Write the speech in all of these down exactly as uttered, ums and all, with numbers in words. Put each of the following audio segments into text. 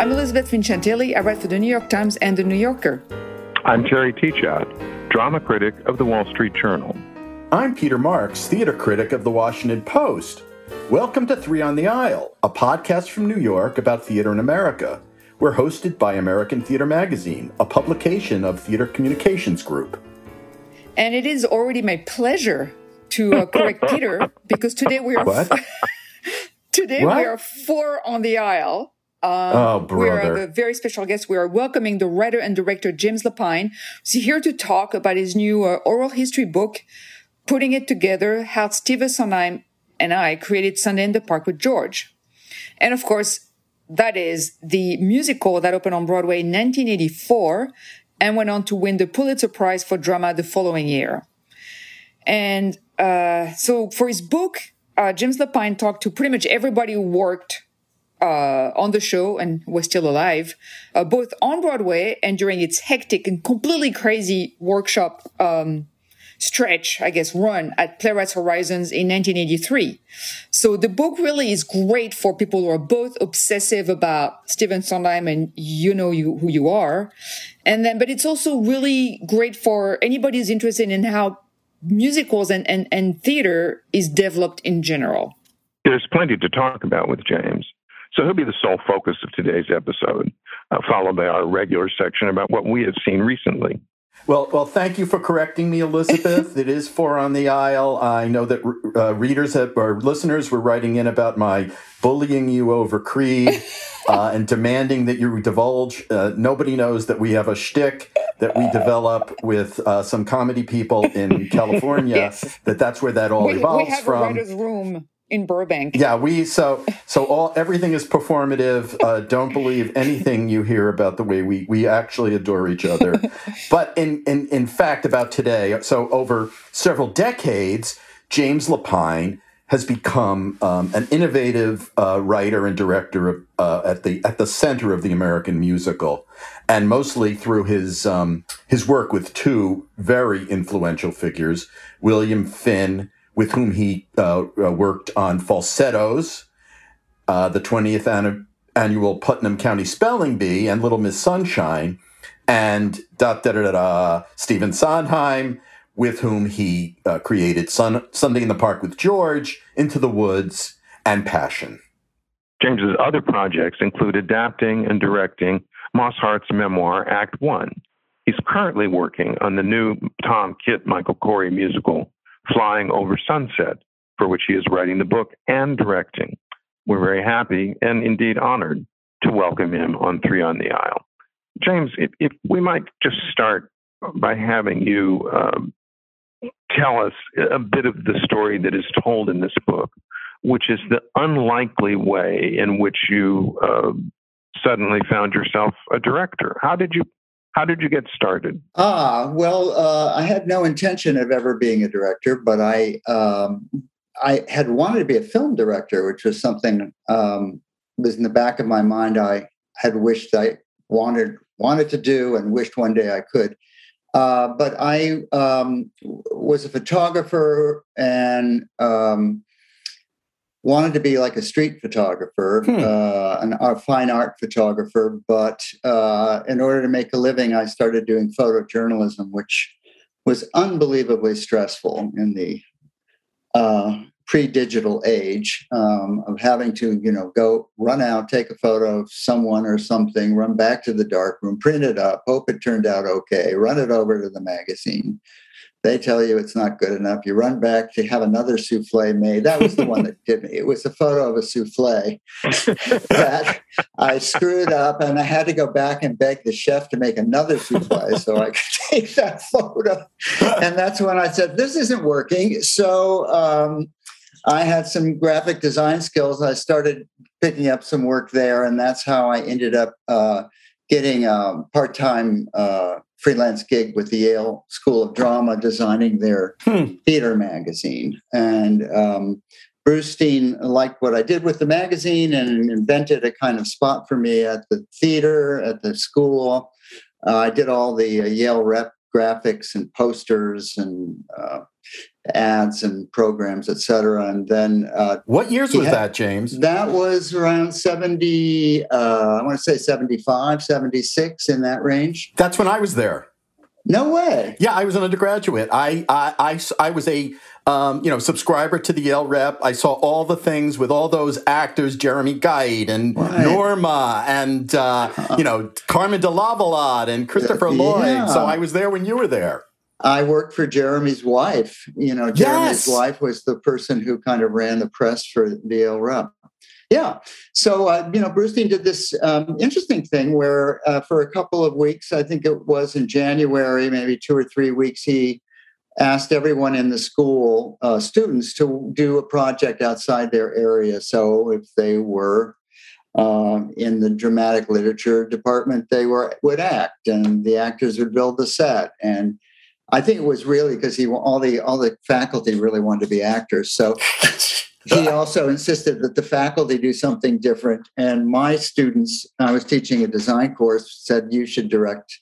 I'm Elizabeth Vincentelli. I write for The New York Times and The New Yorker. I'm Terry Teachout, drama critic of The Wall Street Journal. I'm Peter Marks, theater critic of The Washington Post. Welcome to Three on the Aisle, a podcast from New York about theater in America. We're hosted by American Theater Magazine, a publication of Theater Communications Group. And it is already my pleasure to uh, correct Peter, because today we are what? F- today what? we are four on the aisle. Um, oh, brother. We are the very special guest. We are welcoming the writer and director James Lapine. He's here to talk about his new uh, oral history book, Putting It Together, How Steve Sondheim and I created Sunday in the Park with George. And of course, that is the musical that opened on Broadway in nineteen eighty-four and went on to win the Pulitzer Prize for drama the following year. And uh, so for his book, uh, James Lapine talked to pretty much everybody who worked uh, on the show and was still alive, uh, both on Broadway and during its hectic and completely crazy workshop um stretch, I guess, run at Playwrights Horizons in nineteen eighty-three. So the book really is great for people who are both obsessive about Steve Sondheim and you know you, who you are. And then, but it's also really great for anybody who's interested in how musicals and, and, and theater is developed in general. There's plenty to talk about with James. So he'll be the sole focus of today's episode, uh, followed by our regular section about what we have seen recently. Well, well, thank you for correcting me, Elizabeth. It is four on the aisle. I know that uh, readers have, or listeners were writing in about my bullying you over creed uh, and demanding that you divulge. Uh, nobody knows that we have a shtick that we develop with uh, some comedy people in California, yes. that that's where that all we, evolves we have from. A writer's room. In Burbank. Yeah, we so so all everything is performative. Uh, don't believe anything you hear about the way we we actually adore each other. But in in in fact, about today, so over several decades, James Lapine has become um, an innovative uh, writer and director of, uh, at the at the center of the American musical, and mostly through his um, his work with two very influential figures, William Finn, with whom he uh, worked on Falsettos, uh, the twentieth an- annual Putnam County Spelling Bee, and Little Miss Sunshine, and da da da da Steve Sondheim, with whom he uh, created Sun- Sunday in the Park with George, Into the Woods, and Passion. James's other projects include adapting and directing Moss Hart's memoir, Act One. He's currently working on the new Tom Kitt Michael Corey musical, Flying Over Sunset, for which he is writing the book and directing. We're very happy and indeed honored to welcome him on Three on the Aisle. James, if, if we might just start by having you um, tell us a bit of the story that is told in this book, which is the unlikely way in which you uh, suddenly found yourself a director. How did you How did you get started? Ah, well, uh, I had no intention of ever being a director, but I um, I had wanted to be a film director, which was something um, was in the back of my mind. I had wished I wanted wanted to do and wished one day I could. Uh, but I um, was a photographer and um, wanted to be like a street photographer, hmm. uh, an, a fine art photographer. But uh, in order to make a living, I started doing photojournalism, which was unbelievably stressful in the uh, pre-digital age um, of having to, you know, go run out, take a photo of someone or something, run back to the darkroom, print it up, hope it turned out okay, run it over to the magazine. They tell you it's not good enough. You run back to have another souffle made. That was the one that did me. It was a photo of a souffle that I screwed up, and I had to go back and beg the chef to make another souffle so I could take that photo. And that's when I said, this isn't working. So um, I had some graphic design skills. I started picking up some work there, and that's how I ended up uh, getting a part-time uh freelance gig with the Yale School of Drama, designing their hmm. theater magazine. And um, Brustein liked what I did with the magazine and invented a kind of spot for me at the theater, at the school. Uh, I did all the uh, Yale rep graphics and posters and uh, ads and programs, et cetera. And then... Uh, what years was had, that, James? That was around seventy, uh, I want to say seventy-five, seventy-six, in that range. That's when I was there. No way. Yeah, I was an undergraduate. I I, I, I was a um, you know subscriber to the Yale Rep. I saw all the things with all those actors, Jeremy Guide and right. Norma and uh, uh, you know Carmen de Lavalade and Christopher yeah. Lloyd. So I was there when you were there. I worked for Jeremy's wife. You know, Jeremy's yes. wife was the person who kind of ran the press for the Yale Rep. Yeah. So, uh, you know, Brustein did this um, interesting thing where uh, for a couple of weeks, I think it was in January, maybe two or three weeks, he asked everyone in the school, uh, students, to do a project outside their area. So if they were um, in the dramatic literature department, they were would act and the actors would build the set. And I think it was really because he all the all the faculty really wanted to be actors. So... He also insisted that the faculty do something different. And my students, I was teaching a design course, said, you should direct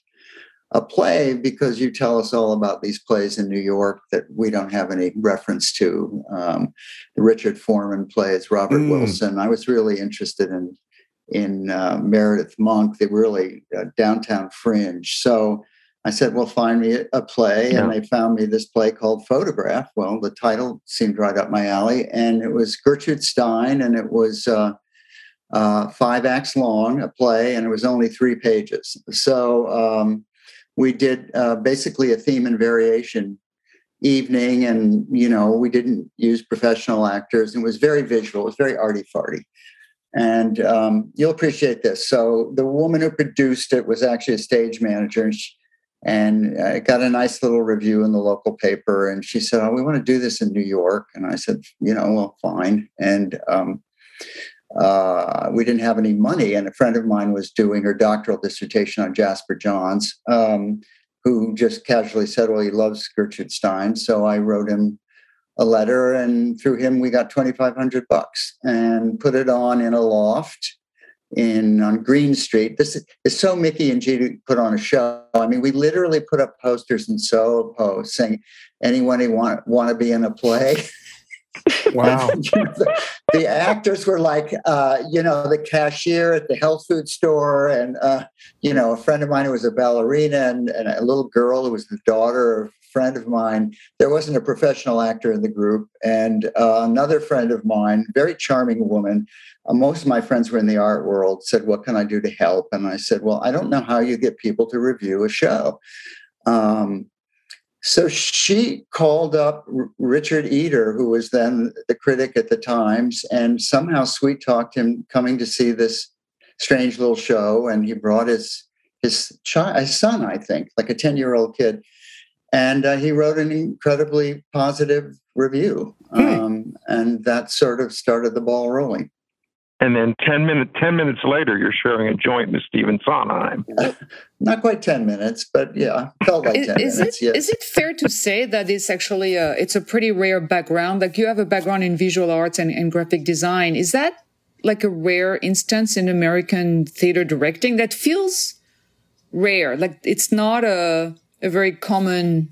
a play because you tell us all about these plays in New York that we don't have any reference to. Um, the Richard Foreman plays, Robert mm. Wilson. I was really interested in in uh, Meredith Monk, the really uh, downtown fringe. So I said, well, find me a play. Yeah. And they found me this play called Photograph. Well, the title seemed right up my alley. And it was Gertrude Stein, and it was uh, uh, five acts long, a play, and it was only three pages. So um, we did uh, basically a theme and variation evening. And, you know, we didn't use professional actors. It was very visual. It was very arty-farty. And um, you'll appreciate this. So the woman who produced it was actually a stage manager, and she, And I got a nice little review in the local paper. And she said, oh, we want to do this in New York. And I said, you know, well, fine. And um, uh, we didn't have any money. And a friend of mine was doing her doctoral dissertation on Jasper Johns, um, who just casually said, well, he loves Gertrude Stein. So I wrote him a letter. And through him, we got twenty-five hundred bucks and put it on in a loft. In on Green Street. This is, is so Mickey and Judy put on a show. I mean, we literally put up posters in Soho saying, anyone who want want to be in a play. Wow. the, the actors were like, uh, you know, the cashier at the health food store. And, uh, you know, a friend of mine who was a ballerina and, and a little girl who was the daughter of a friend of mine. There wasn't a professional actor in the group. And uh, another friend of mine, very charming woman, uh, most of my friends were in the art world, said, what can I do to help? And I said, well, I don't know how you get people to review a show. Um So she called up Richard Eder, who was then the critic at the Times, and somehow sweet-talked him coming to see this strange little show. And he brought his his, chi- his son, I think, like a ten-year-old kid. And uh, he wrote an incredibly positive review. Hmm. Um, and that sort of started the ball rolling. And then ten, minute, ten minutes later, you're sharing a joint with Steven Sondheim. Uh, not quite ten minutes, but yeah, felt like ten is, is minutes. It, yes. Is it fair to say that it's actually a, it's a pretty rare background? Like you have a background in visual arts and, and graphic design. Is that like a rare instance in American theater directing that feels rare? Like it's not a, a very common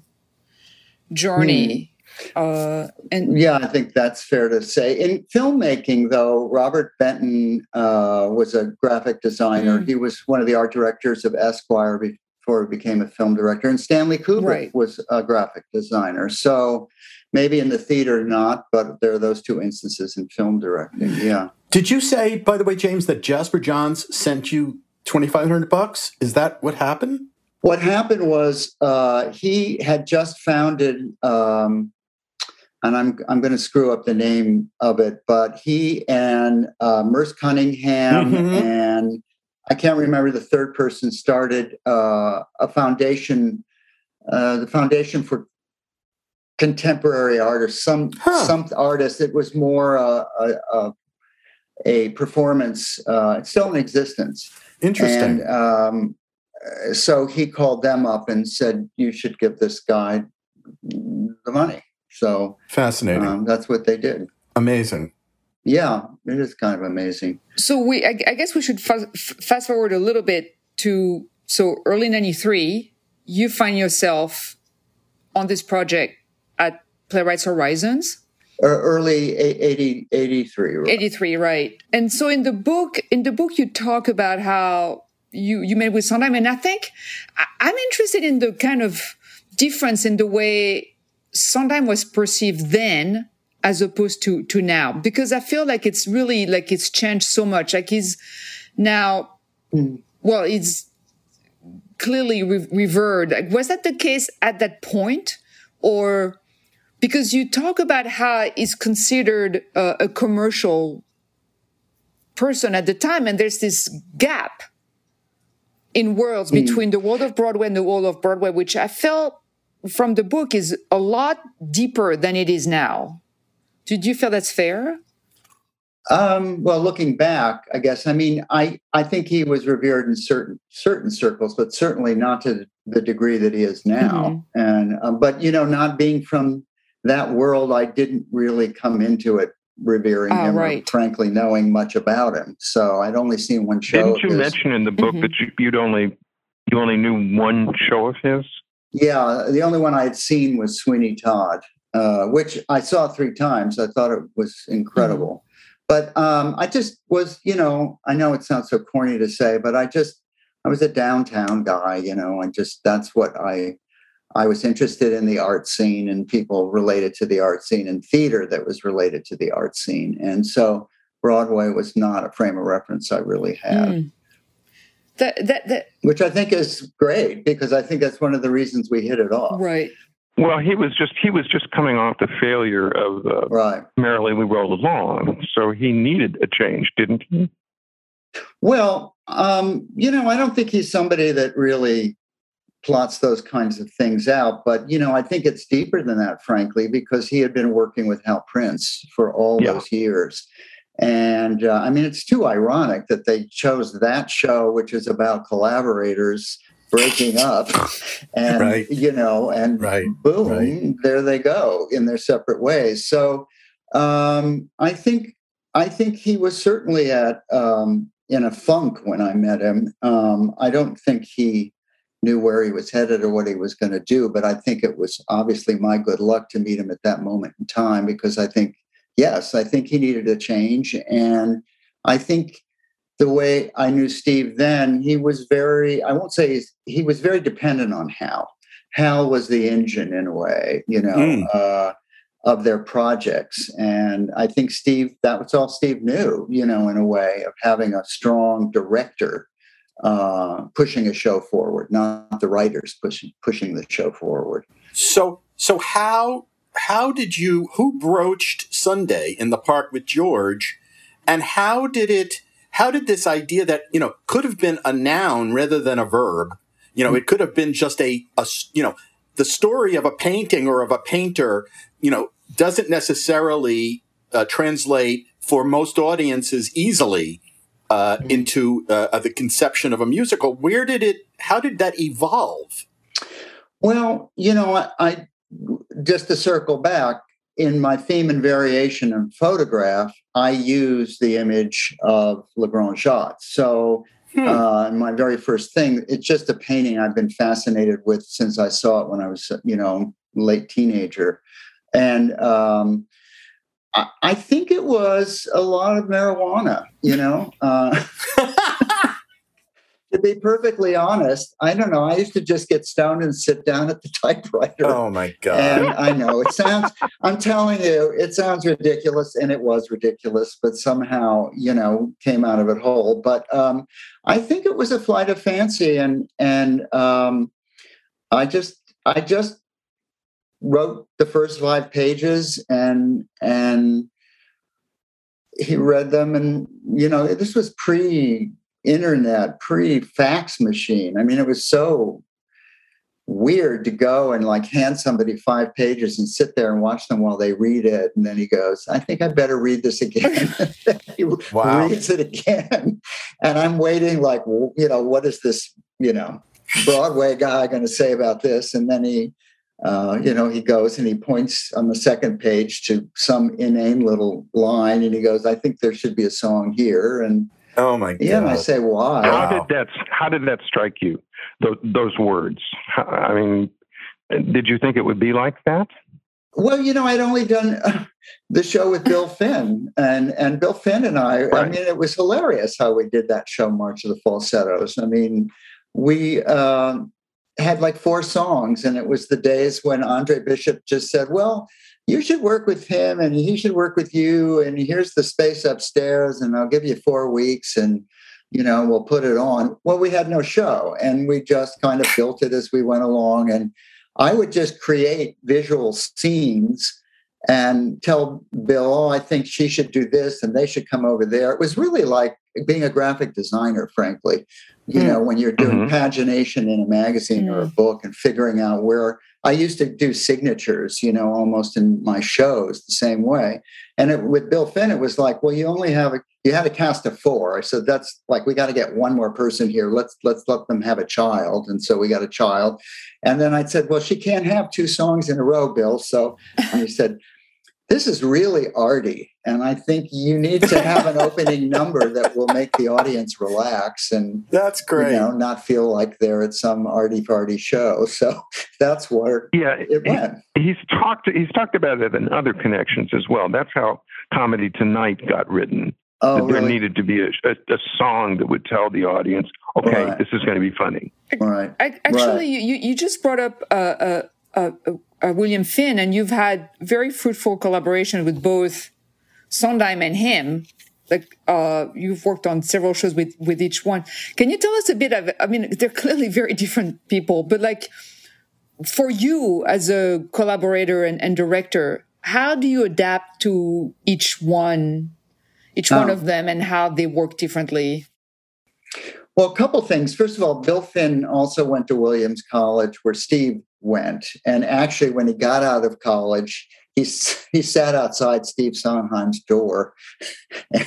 journey. Mm. Uh, and yeah, I think that's fair to say. In filmmaking, though, Robert Benton uh, was a graphic designer. Mm. He was one of the art directors of Esquire before he became a film director. And Stanley Kubrick right. was a graphic designer. So maybe in the theater, not, but there are those two instances in film directing. Yeah. Did you say, by the way, James, that Jasper Johns sent you twenty-five hundred bucks? Is that what happened? What happened was uh, he had just founded. Um, And I'm I'm going to screw up the name of it, but he and uh, Merce Cunningham mm-hmm. and I can't remember the third person started uh, a foundation, uh, the Foundation for Contemporary Art or some huh. some artist. It was more uh, a, a a performance. Uh, it's still in existence. Interesting. And, um, so he called them up and said, "You should give this guy the money." So fascinating. Um, that's what they did. Amazing. Yeah, it is kind of amazing. So we, I, I guess we should fa- fast forward a little bit to, so early ninety-three, you find yourself on this project at Playwrights Horizons? Early eighty, eighty-three. Right? eighty-three, right. And so in the book, in the book, you talk about how you, you met with Sondheim. And I think I'm interested in the kind of difference in the way Sondheim was perceived then as opposed to, to now, because I feel like it's really like it's changed so much. Like he's now, mm. well, it's clearly re- revered. Like, was that the case at that point? Or because you talk about how he's considered uh, a commercial person at the time, and there's this gap in worlds mm. between the world of Broadway and the world of Broadway, which I felt from the book is a lot deeper than it is now. Did you feel that's fair? Um, well, looking back, I guess, I mean, I, I think he was revered in certain certain circles, but certainly not to the degree that he is now. Mm-hmm. And um, but, you know, not being from that world, I didn't really come into it revering oh, him, right. or, frankly, knowing much about him. So I'd only seen one show. Didn't you his. mention in the book mm-hmm. that you, you'd only you only knew one show of his? Yeah, the only one I had seen was Sweeney Todd, uh, which I saw three times. I thought it was incredible. Mm-hmm. But um, I just was, you know, I know it sounds so corny to say, but I just, I was a downtown guy, you know, and just, that's what I, I was interested in, the art scene and people related to the art scene and theater that was related to the art scene. And so Broadway was not a frame of reference I really had. Mm. That, that, that, Which I think is great, because I think that's one of the reasons we hit it off. Right. Well, he was just—he was just coming off the failure of uh, right. Merrily We Roll Along, so he needed a change, didn't he? Well, um, you know, I don't think he's somebody that really plots those kinds of things out, but you know, I think it's deeper than that, frankly, because he had been working with Hal Prince for all yeah. those years. And uh, I mean, it's too ironic that they chose that show, which is about collaborators breaking up and, right. you know, and right. boom, right. there they go in their separate ways. So um, I think I think he was certainly at um, in a funk when I met him. Um, I don't think he knew where he was headed or what he was going to do, but I think it was obviously my good luck to meet him at that moment in time, because I think, yes, I think he needed a change. And I think the way I knew Steve then, he was very, I won't say he's, he was very dependent on Hal. Hal was the engine in a way, you know, mm. uh, of their projects. And I think Steve, that was all Steve knew, you know, in a way, of having a strong director uh, pushing a show forward, not the writers pushing pushing the show forward. So, so how... How did you, who broached Sunday in the Park with George, and how did it, how did this idea that, you know, could have been a noun rather than a verb, you know, it could have been just a, a, you know, the story of a painting or of a painter, you know, doesn't necessarily uh, translate for most audiences easily uh, into uh, the conception of a musical. Where did it, how did that evolve? Well, you know, I, I just to circle back, in my theme and variation and photograph, I use the image of Le Grand Jatte. So hmm. uh, my very first thing, it's just a painting I've been fascinated with since I saw it when I was, you know, late teenager. And um, I, I think it was a lot of marijuana, you know. Uh, To be perfectly honest, I don't know. I used to just get stoned and sit down at the typewriter. Oh, my God. And I know it sounds, I'm telling you, it sounds ridiculous, and it was ridiculous, but somehow, you know, came out of it whole. But um, I think it was a flight of fancy. And and um, I just I just wrote the first five pages and and he read them. And, you know, this was pre internet, pre-fax machine. I mean, it was so weird to go and like hand somebody five pages and sit there and watch them while they read it. And then he goes, I think I better read this again. He wow. reads it again. And I'm waiting like, you know, what is this, you know, Broadway guy going to say about this? And then he, uh, you know, he goes and he points on the second page to some inane little line. And he goes, I think there should be a song here. And oh my God! Yeah, and I say, why? How wow. did that? How did that strike you? Those, those words. I mean, did you think it would be like that? Well, you know, I'd only done the show with Bill Finn, and, and Bill Finn and I, right. I mean, it was hilarious how we did that show, March of the Falsettos. I mean, we uh, had like four songs, and it was the days when Andre Bishop just said, well, you should work with him and he should work with you. And here's the space upstairs and I'll give you four weeks and, you know, we'll put it on. Well, we had no show and we just kind of built it as we went along, and I would just create visual scenes and tell Bill, oh, I think she should do this and they should come over there. It was really like being a graphic designer, frankly, you mm. know, when you're doing mm-hmm. pagination in a magazine mm. or a book and figuring out where. I used to do signatures, you know, almost in my shows the same way. And it, with Bill Finn, it was like, well, you only have, a, you had a cast of four. So that's like, we got to get one more person here. Let's, let's let them have a child. And so we got a child. And then I said, well, she can't have two songs in a row, Bill. So and he said, this is really arty. And I think you need to have an opening number that will make the audience relax and that's great. You know, not feel like they're at some arty party show. So that's where yeah, it he, went. He's talked, he's talked about it in other connections as well. That's how Comedy Tonight got written. Oh, that there really? needed to be a, a, a song that would tell the audience, okay, right. this is going to be funny. All right. I, actually, right. You, you just brought up a, a, a, a William Finn, and you've had very fruitful collaboration with both Sondheim and him, like uh, you've worked on several shows with, with each one. Can you tell us a bit of, I mean, they're clearly very different people, but like for you as a collaborator and, and director, how do you adapt to each one, each um, one of them and how they work differently? Well, a couple things. First of all, Bill Finn also went to Williams College where Steve went. And actually when he got out of college, He, he sat outside Steve Sondheim's door,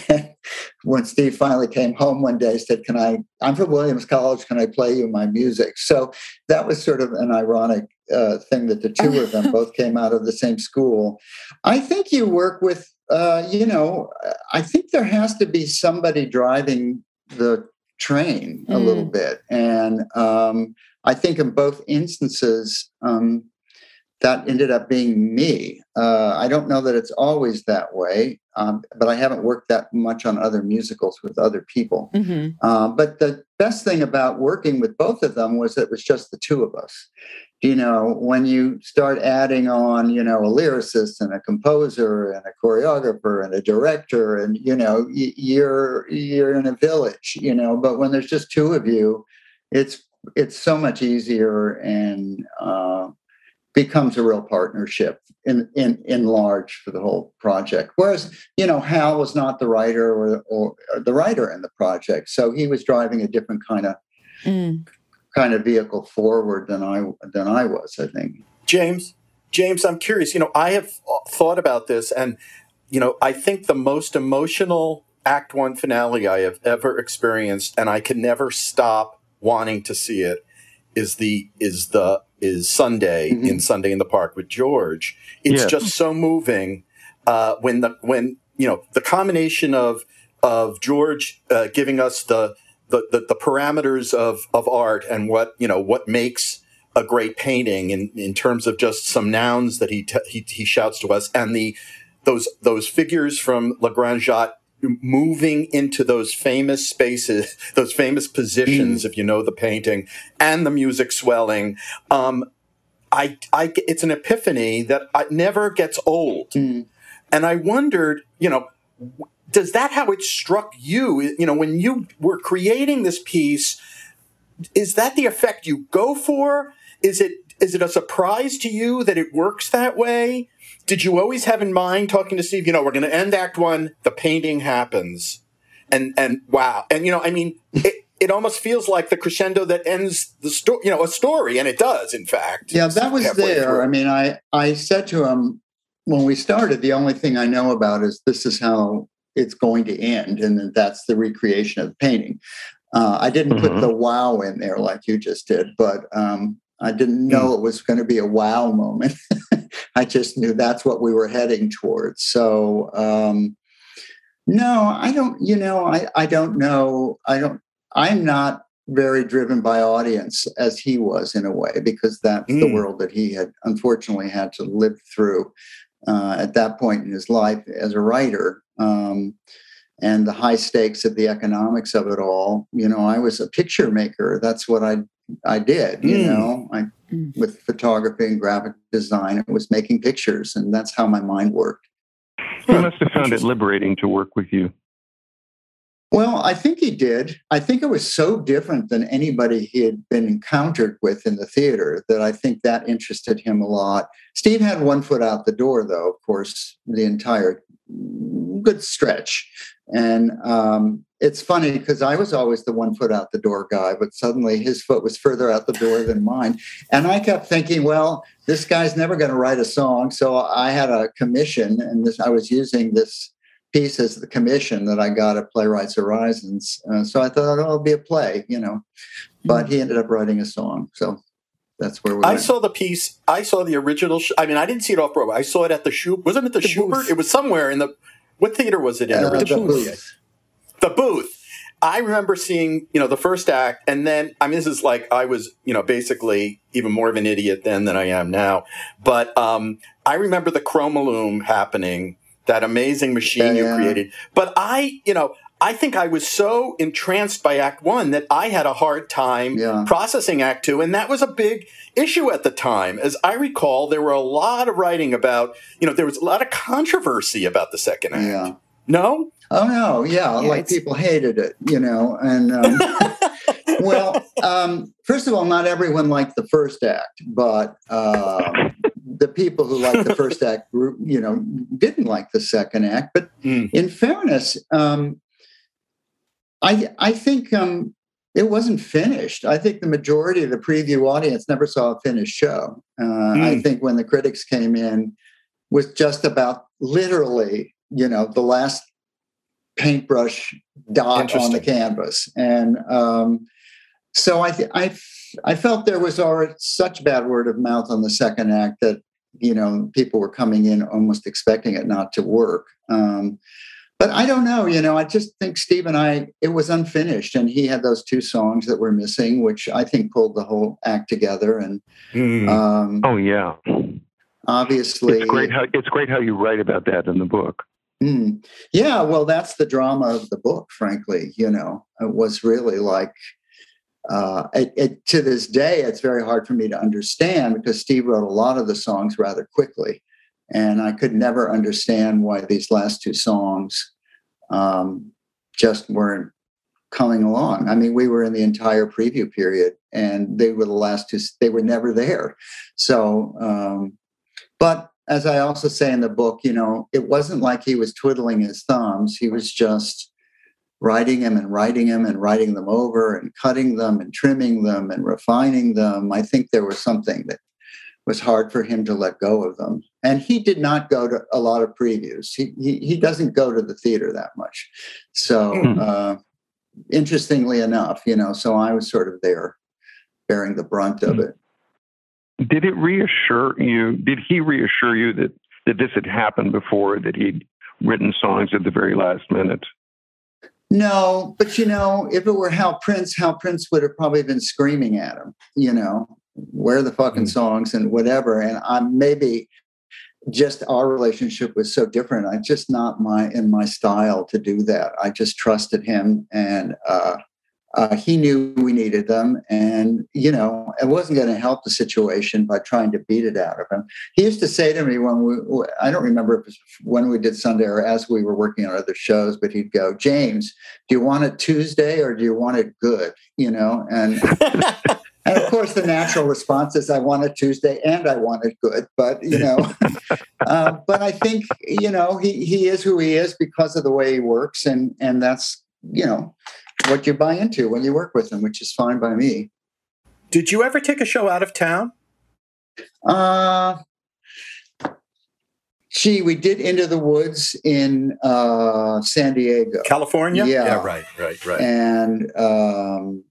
and when Steve finally came home one day, he said, can I, I'm from Williams College, can I play you my music? So that was sort of an ironic uh, thing that the two of them both came out of the same school. I think you work with, uh, you know, I think there has to be somebody driving the train a mm. little bit. And um, I think in both instances, um, that ended up being me. Uh, I don't know that it's always that way, um, but I haven't worked that much on other musicals with other people. Mm-hmm. Uh, but the best thing about working with both of them was that it was just the two of us. You know, when you start adding on, you know, a lyricist and a composer and a choreographer and a director, and, you know, y- you're you're in a village, you know, but when there's just two of you, it's, it's so much easier and, uh, becomes a real partnership in, in, in large for the whole project. Whereas, you know, Hal was not the writer or, or, or the writer in the project. So he was driving a different kind of mm. kind of vehicle forward than I, than I was, I think. James, James, I'm curious, you know, I have thought about this and, you know, I think the most emotional Act One finale I have ever experienced, and I can never stop wanting to see it, is the, is the, is Sunday mm-hmm. in Sunday in the Park with George. It's yeah. just so moving uh, when the when you know the combination of of George uh, giving us the the, the the parameters of of art and what you know what makes a great painting in, in terms of just some nouns that he, te- he he shouts to us, and the those those figures from Le Grand Jatte moving into those famous spaces, those famous positions, mm. if you know the painting, and the music swelling. Um, I, I, it's an epiphany that I, never gets old. Mm. And I wondered, you know, does that how it struck you? You know, when you were creating this piece, is that the effect you go for? Is it, is it a surprise to you that it works that way? Did you always have in mind, talking to Steve, you know, we're going to end Act One, the painting happens, and and wow. And, you know, I mean, it, it almost feels like the crescendo that ends the story, you know, a story, and it does, in fact. Yeah, that was there. Through. I mean, I, I said to him when we started, the only thing I know about is this is how it's going to end, and that's the recreation of the painting. Uh, I didn't mm-hmm. put the wow in there like you just did, but um, I didn't know mm. it was going to be a wow moment. I just knew that's what we were heading towards. So, um, no, I don't, you know, I, I don't know. I don't, I'm not very driven by audience as he was in a way, because that's mm. the world that he had unfortunately had to live through uh, at that point in his life as a writer. Um, and the high stakes of the economics of it all. You know, I was a picture maker. That's what I I did, you mm. know, I, with photography and graphic design, it was making pictures. And that's how my mind worked. You must have found it liberating to work with you. Well, I think he did. I think it was so different than anybody he had been encountered with in the theater that I think that interested him a lot. Steve had one foot out the door, though, of course, the entire good stretch. And um, it's funny because I was always the one foot out the door guy, but suddenly his foot was further out the door than mine. And I kept thinking, well, this guy's never going to write a song. So I had a commission, and this, I was using this piece as the commission that I got at Playwrights Horizons. Uh, so I thought, oh, it'll be a play, you know, but he ended up writing a song. So that's where we I went. saw the piece. I saw the original. Sh- I mean, I didn't see it off Broadway. I saw it at the Shubert. Wasn't it the, the Shubert? Booth. It was somewhere in the, what theater was it in? Uh, the Booth. The Booth. I remember seeing, you know, the first act, and then, I mean, this is like, I was, you know, basically even more of an idiot then than I am now. But um, I remember the Chromaloom happening, that amazing machine yeah, you created. Yeah. But I, you know, I think I was so entranced by Act One that I had a hard time yeah. processing Act Two. And that was a big issue at the time. As I recall, there were a lot of writing about, you know, there was a lot of controversy about the second act. Yeah. No? Oh, no. Yeah. yeah like it's... people hated it, you know. And, um, well, um, first of all, not everyone liked the first act, but... Uh, the people who liked the first act, you know, didn't like the second act. But mm. in fairness, um, I I think um, it wasn't finished. I think the majority of the preview audience never saw a finished show. Uh, mm. I think when the critics came in, was just about literally, you know, the last paintbrush dot on the canvas. And um, so I th- I I felt there was already such bad word of mouth on the second act that, you know, people were coming in almost expecting it not to work. Um, but I don't know, you know, I just think Steve and I, it was unfinished, and he had those two songs that were missing, which I think pulled the whole act together. And mm. um, oh, yeah. Obviously. It's great, how, it's great how you write about that in the book. Mm, yeah, well, that's the drama of the book, frankly, you know. It was really like... Uh, it, it, to this day, it's very hard for me to understand because Steve wrote a lot of the songs rather quickly, and I could never understand why these last two songs um, just weren't coming along. I mean, we were in the entire preview period, and they were the last two; they were never there. So, um, but as I also say in the book, you know, it wasn't like he was twiddling his thumbs; he was just writing them and writing them and writing them over and cutting them and trimming them and refining them. I think there was something that was hard for him to let go of them. And he did not go to a lot of previews. He he, he doesn't go to the theater that much. So mm. uh, interestingly enough, you know, so I was sort of there bearing the brunt of it. Did it reassure you? Did he reassure you that, that this had happened before, that he'd written songs at the very last minute? No, but, you know, if it were Hal Prince, Hal Prince would have probably been screaming at him, you know, where are the fucking songs and whatever. And I maybe just our relationship was so different. I just not my in my style to do that. I just trusted him, and uh, uh, he knew we needed them. And, you know, it wasn't going to help the situation by trying to beat it out of him. He used to say to me when we, I don't remember if it was when we did Sunday or as we were working on other shows, but he'd go, James, do you want it Tuesday or do you want it good? You know, and, and of course the natural response is I want it Tuesday and I want it good. But, you know, uh, but I think, you know, he, he is who he is because of the way he works. And, and that's, you know, what you buy into when you work with them, which is fine by me. Did you ever take a show out of town? Uh, gee, we did Into the Woods in uh, San Diego. California? Yeah. yeah, right, right, right. And um,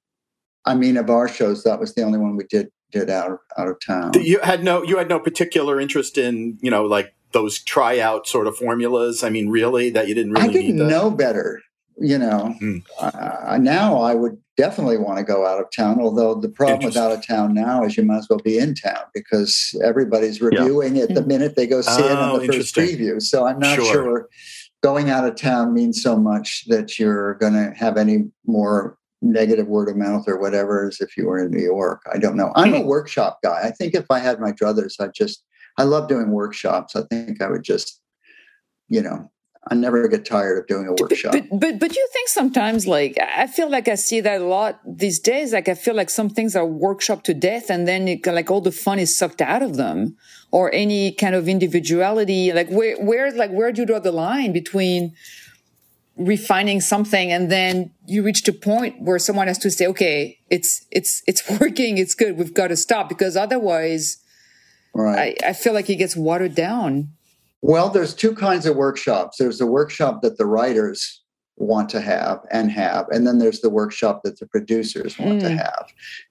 I mean, of our shows, that was the only one we did did out, out of town. You had no, you had no particular interest in, you know, like those tryout sort of formulas? I mean, really? That you didn't really I didn't need know better. you know, mm. I, I, now I would definitely want to go out of town. Although the problem with out of town now is you might as well be in town because everybody's reviewing yeah. it the minute they go see oh, it on the first preview. So I'm not sure. sure going out of town means so much that you're going to have any more negative word of mouth or whatever as if you were in New York. I don't know. I'm a workshop guy. I think if I had my druthers, I just, I love doing workshops. I think I would just, you know, I never get tired of doing a workshop. But, but but you think sometimes, like, I feel like I see that a lot these days. Like, I feel like some things are workshop to death, and then it, like all the fun is sucked out of them, or any kind of individuality. Like, where where like where do you draw the line between refining something and then you reach the point where someone has to say, okay, it's it's it's working, it's good, we've got to stop, because otherwise, right. I, I feel like it gets watered down. Well, there's two kinds of workshops. There's the workshop that the writers want to have and have, and then there's the workshop that the producers want mm. to have.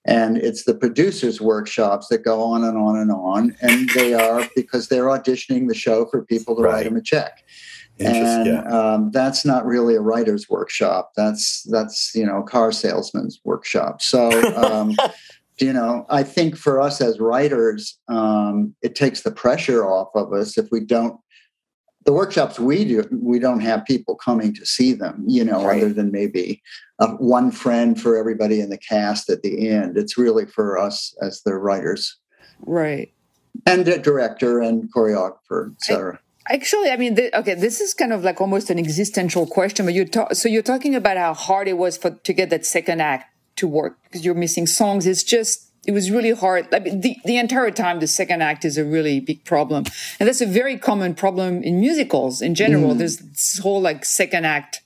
And it's the producers' workshops that go on and on and on, and they are, because they're auditioning the show for people to right. write them a check. And yeah. um, that's not really a writer's workshop. That's, that's you know, car salesman's workshop. So... Um, You know, I think for us as writers, um, it takes the pressure off of us if we don't. The workshops we do, we don't have people coming to see them. You know, right. other than maybe uh, one friend for everybody in the cast at the end. It's really for us as the writers, right? And the director and choreographer, et cetera. I, actually, I mean, the, okay, this is kind of like almost an existential question. But you talk, so you're talking about how hard it was for to get that second act to work, because you're missing songs. It's just, it was really hard. I mean, the, the entire time, the second act is a really big problem. And that's a very common problem in musicals in general. Mm. There's this whole like second act.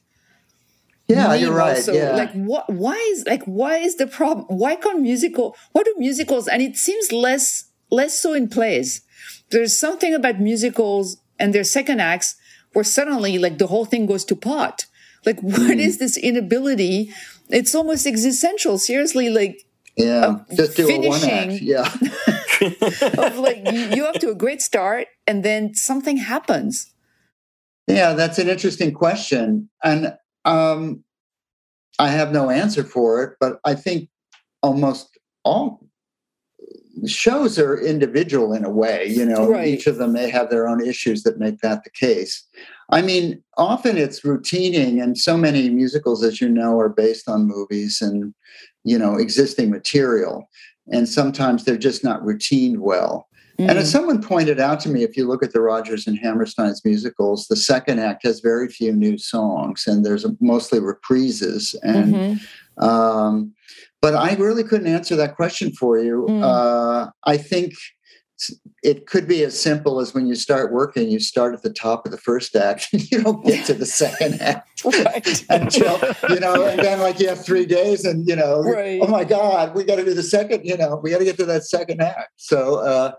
Yeah, you're right. Also. Yeah. Like what, why is like, why is the problem? Why can't musical, why do musicals? And it seems less, less so in plays. There's something about musicals and their second acts where suddenly like the whole thing goes to pot. Like, what mm. is this inability? It's almost existential. Seriously, like yeah, just do a one act. Yeah, of like you have to a great start, and then something happens. Yeah, that's an interesting question, and um, I have no answer for it. But I think almost all shows are individual in a way. You know, right. each of them may have their own issues that make that the case. I mean, often it's routining, and so many musicals, as you know, are based on movies and, you know, existing material. And sometimes they're just not routined well. Mm. And as someone pointed out to me, if you look at the Rodgers and Hammerstein's musicals, the second act has very few new songs, and there's mostly reprises. And, mm-hmm. um, but I really couldn't answer that question for you. Mm. Uh, I think... It could be as simple as when you start working, you start at the top of the first act and you don't get to the second act right. until, you know, and then like you have three days and, you know, right. oh my God, we got to do the second, you know, we got to get to that second act. So uh,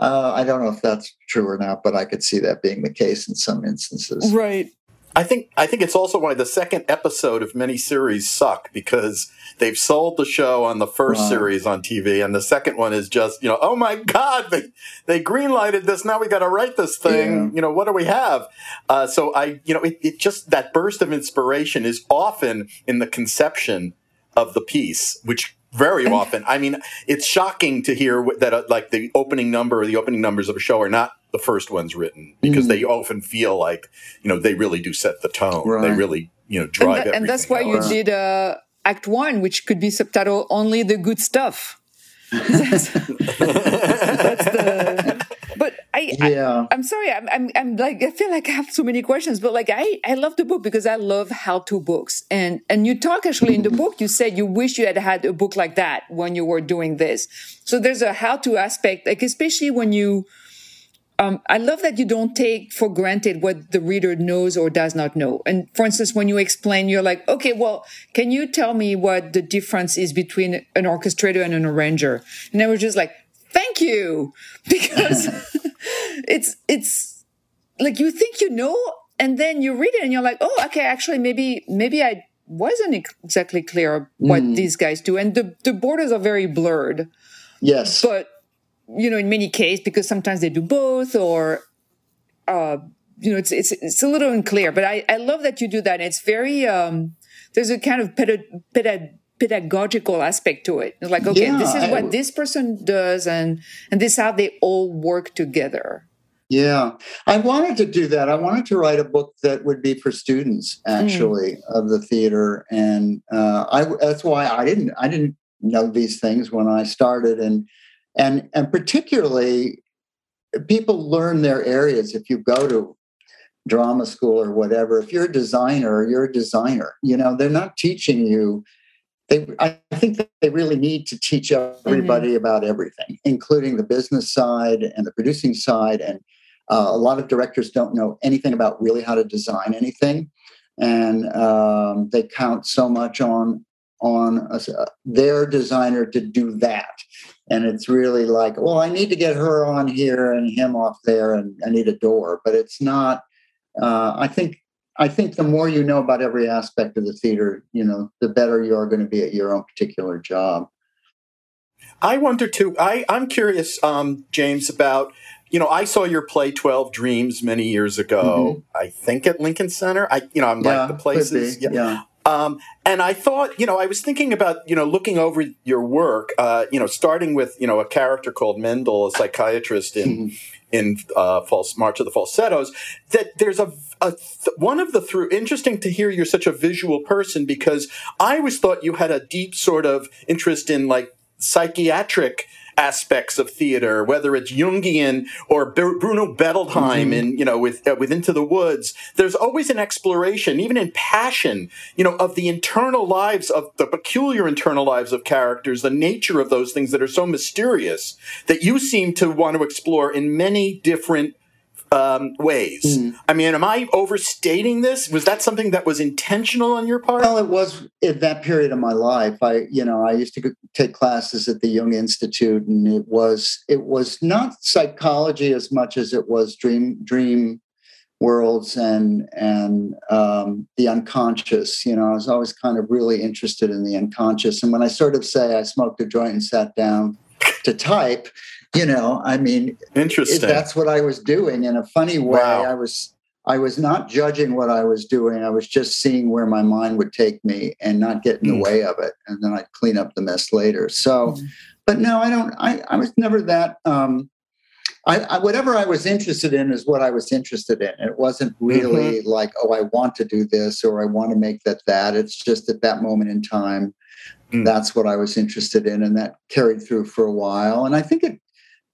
uh, I don't know if that's true or not, but I could see that being the case in some instances. Right. I think I think it's also why the second episode of many series suck, because they've sold the show on the first wow. series on T V, and the second one is just, you know, oh my God, they they greenlighted this, now we got to write this thing, yeah. you know, what do we have? Uh, so I, you know, it, it just that burst of inspiration is often in the conception of the piece, which. Very often. I mean, it's shocking to hear that uh, like the opening number or the opening numbers of a show are not the first ones written, because mm. they often feel like, you know, they really do set the tone. Right. They really, you know, drive everything. And that's why out. you did uh, Act One, which could be subtitled Only the Good Stuff. that's, that's the... But I, yeah. I, I'm sorry, I'm, I'm, I'm like, I feel like I have so many questions, but like, I, I love the book because I love how-to books. And, and you talk actually in the book, you said you wish you had had a book like that when you were doing this. So there's a how-to aspect, like, especially when you, um, I love that you don't take for granted what the reader knows or does not know. And for instance, when you explain, you're like, okay, well, can you tell me what the difference is between an orchestrator and an arranger? And I was just like, thank you, because it's it's like you think you know, and then you read it and you're like, oh, okay, actually, maybe maybe I wasn't exactly clear what mm. these guys do, and the the borders are very blurred. Yes, but you know, in many cases, because sometimes they do both, or uh, you know, it's, it's, it's a little unclear, but I, I love that you do that. It's very, um, there's a kind of peda- peda- pedagogical aspect to it. It's like, okay, yeah, this is what I, this person does, and, and this is how they all work together. Yeah. I wanted to do that. I wanted to write a book that would be for students, actually, mm. of the theater. And, uh, I, that's why I didn't, I didn't know these things when I started. And, and, and particularly people learn their areas. If you go to drama school or whatever, if you're a designer, you're a designer, you know, they're not teaching you. They, I think that they really need to teach everybody mm-hmm. about everything, including the business side and the producing side. And uh, a lot of directors don't know anything about really how to design anything. And um, they count so much on on a, their designer to do that. And it's really like, well, I need to get her on here and him off there, and I need a door. But it's not, uh, I think, I think the more you know about every aspect of the theater, you know, the better you are going to be at your own particular job. I wonder too, I, I'm curious, um, James, about, you know, I saw your play twelve Dreams many years ago, mm-hmm. I think at Lincoln Center. I, you know, I'm yeah, like the places. Could be, yeah. yeah. Um, and I thought, you know, I was thinking about, you know, looking over your work, uh, you know, starting with, you know, a character called Mendel, a psychiatrist in, in, uh, false March of the Falsettos, that there's a, a th- one of the through, interesting to hear you're such a visual person, because I always thought you had a deep sort of interest in like psychiatric aspects of theater, whether it's Jungian or B- Bruno Bettelheim, and mm-hmm. you know, with uh, with Into the Woods, there's always an exploration, even in Passion, you know, of the internal lives of the peculiar internal lives of characters, the nature of those things that are so mysterious that you seem to want to explore in many different um, ways. Mm. I mean, am I overstating this? Was that something that was intentional on your part? Well, it was at that period of my life. I, you know, I used to take classes at the Jung Institute, and it was, it was not psychology as much as it was dream, dream worlds and, and, um, the unconscious. You know, I was always kind of really interested in the unconscious. And when I sort of say I smoked a joint and sat down to type, you know, I mean, interesting. That's what I was doing in a funny way. Wow. I was, I was not judging what I was doing. I was just seeing where my mind would take me and not get in the mm. way of it. And then I'd clean up the mess later. So, mm. but no, I don't, I, I was never that, um, I, I, whatever I was interested in is what I was interested in. It wasn't really mm-hmm. like, oh, I want to do this, or I want to make that that. It's just at that moment in time, mm. that's what I was interested in. And that carried through for a while. And I think it,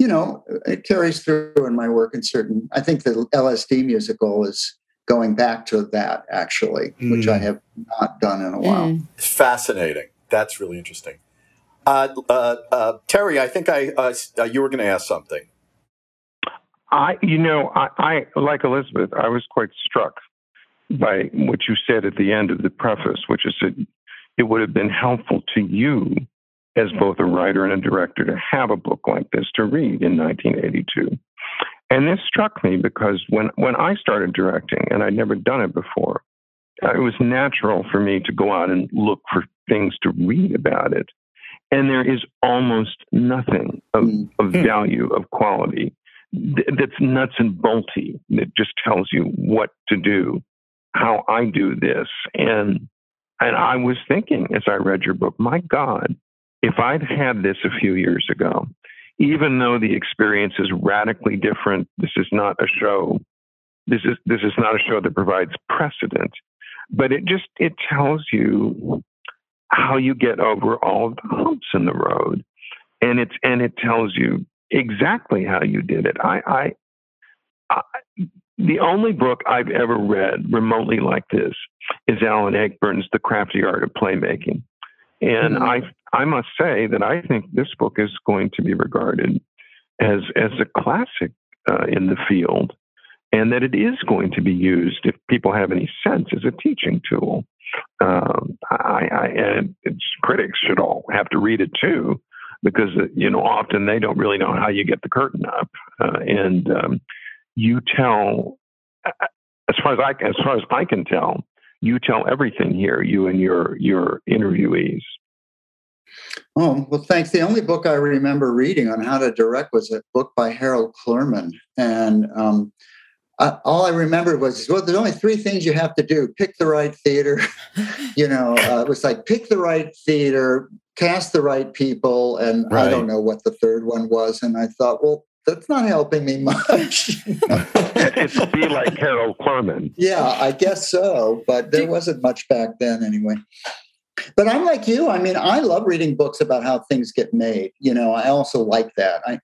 you know, it carries through in my work in certain, I think the L S D musical is going back to that, actually, mm. which I have not done in a while. Mm. Fascinating. That's really interesting. Uh, uh, uh, Terry, I think I uh, you were going to ask something. I, you know, I, I, like Elizabeth, I was quite struck by what you said at the end of the preface, which is that it would have been helpful to you as both a writer and a director to have a book like this to read in nineteen eighty-two. And this struck me because when, when I started directing, and I'd never done it before, it was natural for me to go out and look for things to read about it. And there is almost nothing of, of value, of quality, th- that's nuts and bolty, that just tells you what to do, how I do this. And, and I was thinking as I read your book, my God, if I'd had this a few years ago, even though the experience is radically different, this is not a show. This is this is not a show that provides precedent, but it just it tells you how you get over all of the humps in the road, and it's and it tells you exactly how you did it. I, I, I the only book I've ever read remotely like this is Alan Egburn's *The Crafty Art of Playmaking*, and mm-hmm. I. I must say that I think this book is going to be regarded as as a classic uh, in the field, and that it is going to be used, if people have any sense, as a teaching tool. Um, I, I, and its critics should all have to read it too, because you know often they don't really know how you get the curtain up, uh, and um, you tell, as far as I as far as I can tell, you tell everything here, you and your your interviewees. Oh, well, thanks. The only book I remember reading on how to direct was a book by Harold Clurman. And um, Uh, all I remember was, well, there's only three things you have to do. Pick the right theater. you know, uh, it was like, pick the right theater, cast the right people. And right. I don't know what the third one was. And I thought, well, that's not helping me much. It's a be like Harold Clurman. Yeah, I guess so. But there wasn't much back then anyway. But I'm like you. I mean, I love reading books about how things get made. You know, I also like that. I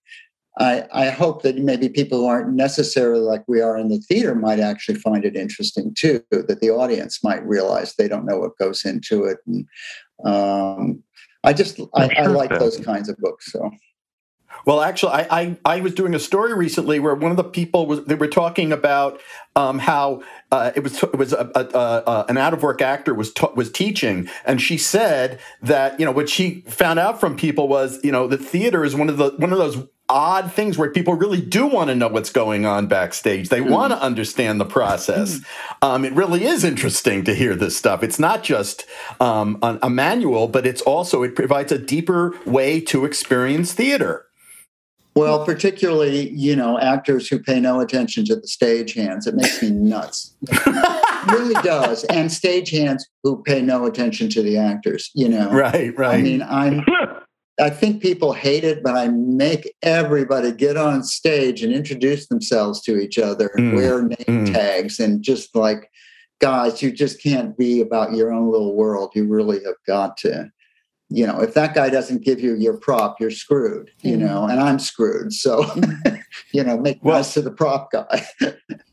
I, I hope that maybe people who aren't necessarily like we are in the theater might actually find it interesting, too, that the audience might realize they don't know what goes into it. And um, I just I, I like those kinds of books. So, well, actually, I, I, I was doing a story recently where one of the people was they were talking about um, how uh, it was it was a, a, a, an out of work actor was t- was teaching, and she said that, you know, what she found out from people was, you know, the theater is one of the one of those odd things where people really do want to know what's going on backstage. They mm. want to understand the process. Um, it really is interesting to hear this stuff. It's not just um, a, a manual, but it's also, it provides a deeper way to experience theater. Well, particularly, you know, actors who pay no attention to the stagehands. It makes me nuts. It really does. And stagehands who pay no attention to the actors, you know. Right, right. I mean, I'm... I think people hate it, but I make everybody get on stage and introduce themselves to each other and mm. wear name mm. tags and just like, guys, you just can't be about your own little world. You really have got to, you know, if that guy doesn't give you your prop, you're screwed, you mm. know, and I'm screwed. So, you know, make well, nice to the prop guy.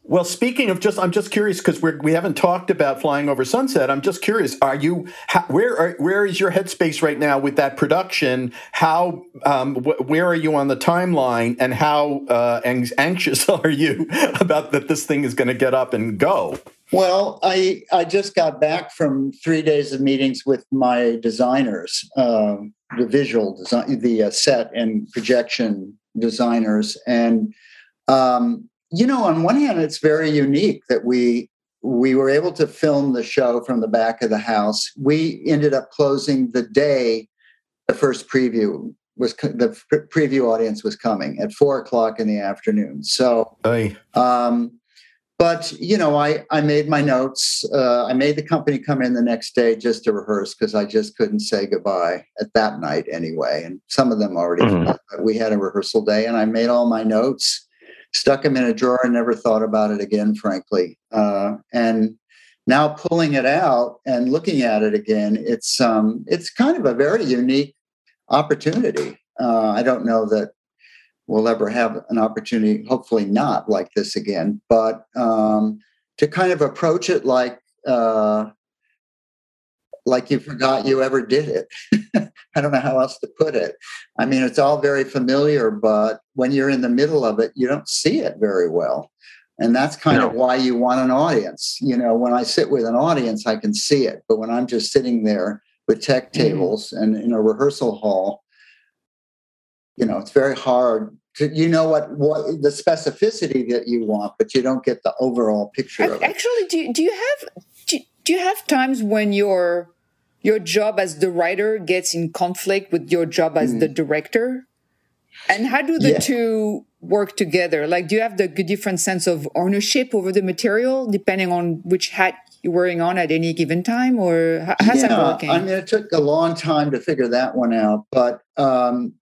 Well, speaking of just, I'm just curious because we we haven't talked about Flying Over Sunset. I'm just curious, are you how, where are, where is your headspace right now with that production? How um, wh- where are you on the timeline, and how uh, ang- anxious are you about that this thing is going to get up and go? Well, I I just got back from three days of meetings with my designers, uh, the visual design, the uh, set and projection designers, and. Um, You know, on one hand, it's very unique that we we were able to film the show from the back of the house. We ended up closing the day the first preview was the preview audience was coming at four o'clock in the afternoon. So, um, but you know, I I made my notes. Uh, I made the company come in the next day just to rehearse because I just couldn't say goodbye at that night anyway. And some of them already. Mm-hmm. Forgot, but we had a rehearsal day, and I made all my notes. Stuck them in a drawer and never thought about it again, frankly. Uh, and now pulling it out and looking at it again, it's um, it's kind of a very unique opportunity. Uh, I don't know that we'll ever have an opportunity, hopefully not like this again, but um, to kind of approach it like uh, like you forgot you ever did it. I don't know how else to put it. I mean, it's all very familiar, but when you're in the middle of it, you don't see it very well. And that's kind no. of why you want an audience. You know, when I sit with an audience, I can see it. But when I'm just sitting there with tech tables mm. and in a rehearsal hall, you know, it's very hard. To, you know what, what the specificity that you want, but you don't get the overall picture I, of it. Actually, do you, do you have do you, do you have times when you're your job as the writer gets in conflict with your job as mm. the director? And how do the yeah. two work together? Like, do you have the different sense of ownership over the material, depending on which hat you're wearing on at any given time? Or how, how's yeah, that working? I mean, it took a long time to figure that one out. But um,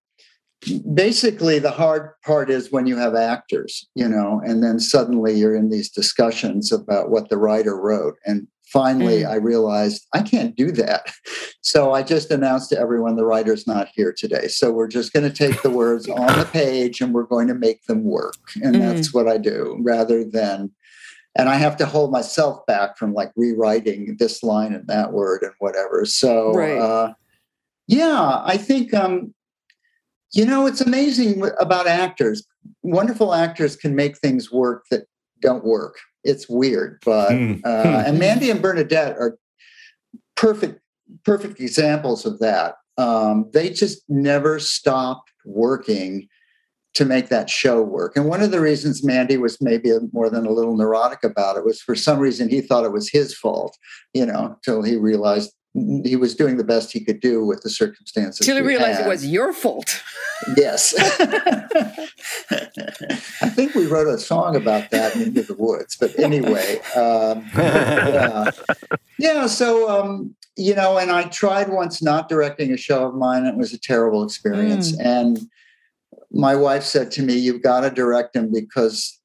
basically, the hard part is when you have actors, you know, and then suddenly you're in these discussions about what the writer wrote. And finally, mm. I realized I can't do that. So I just announced to everyone the writer's not here today. So we're just going to take the words on the page and we're going to make them work. And mm. that's what I do rather than, and I have to hold myself back from like rewriting this line and that word and whatever. So, right. uh, yeah, I think, um, you know, it's amazing about actors. Wonderful actors can make things work that don't work. It's weird, but, mm. uh, and Mandy and Bernadette are perfect, perfect examples of that. Um, they just never stopped working to make that show work. And one of the reasons Mandy was maybe more than a little neurotic about it was for some reason he thought it was his fault, you know, till he realized he was doing the best he could do with the circumstances. Till he realized had. It was your fault. Yes. I think we wrote a song about that in Into the Woods. But anyway, um, yeah. yeah, so, um, you know, and I tried once not directing a show of mine. It was a terrible experience. Mm. And my wife said to me, you've got to direct him because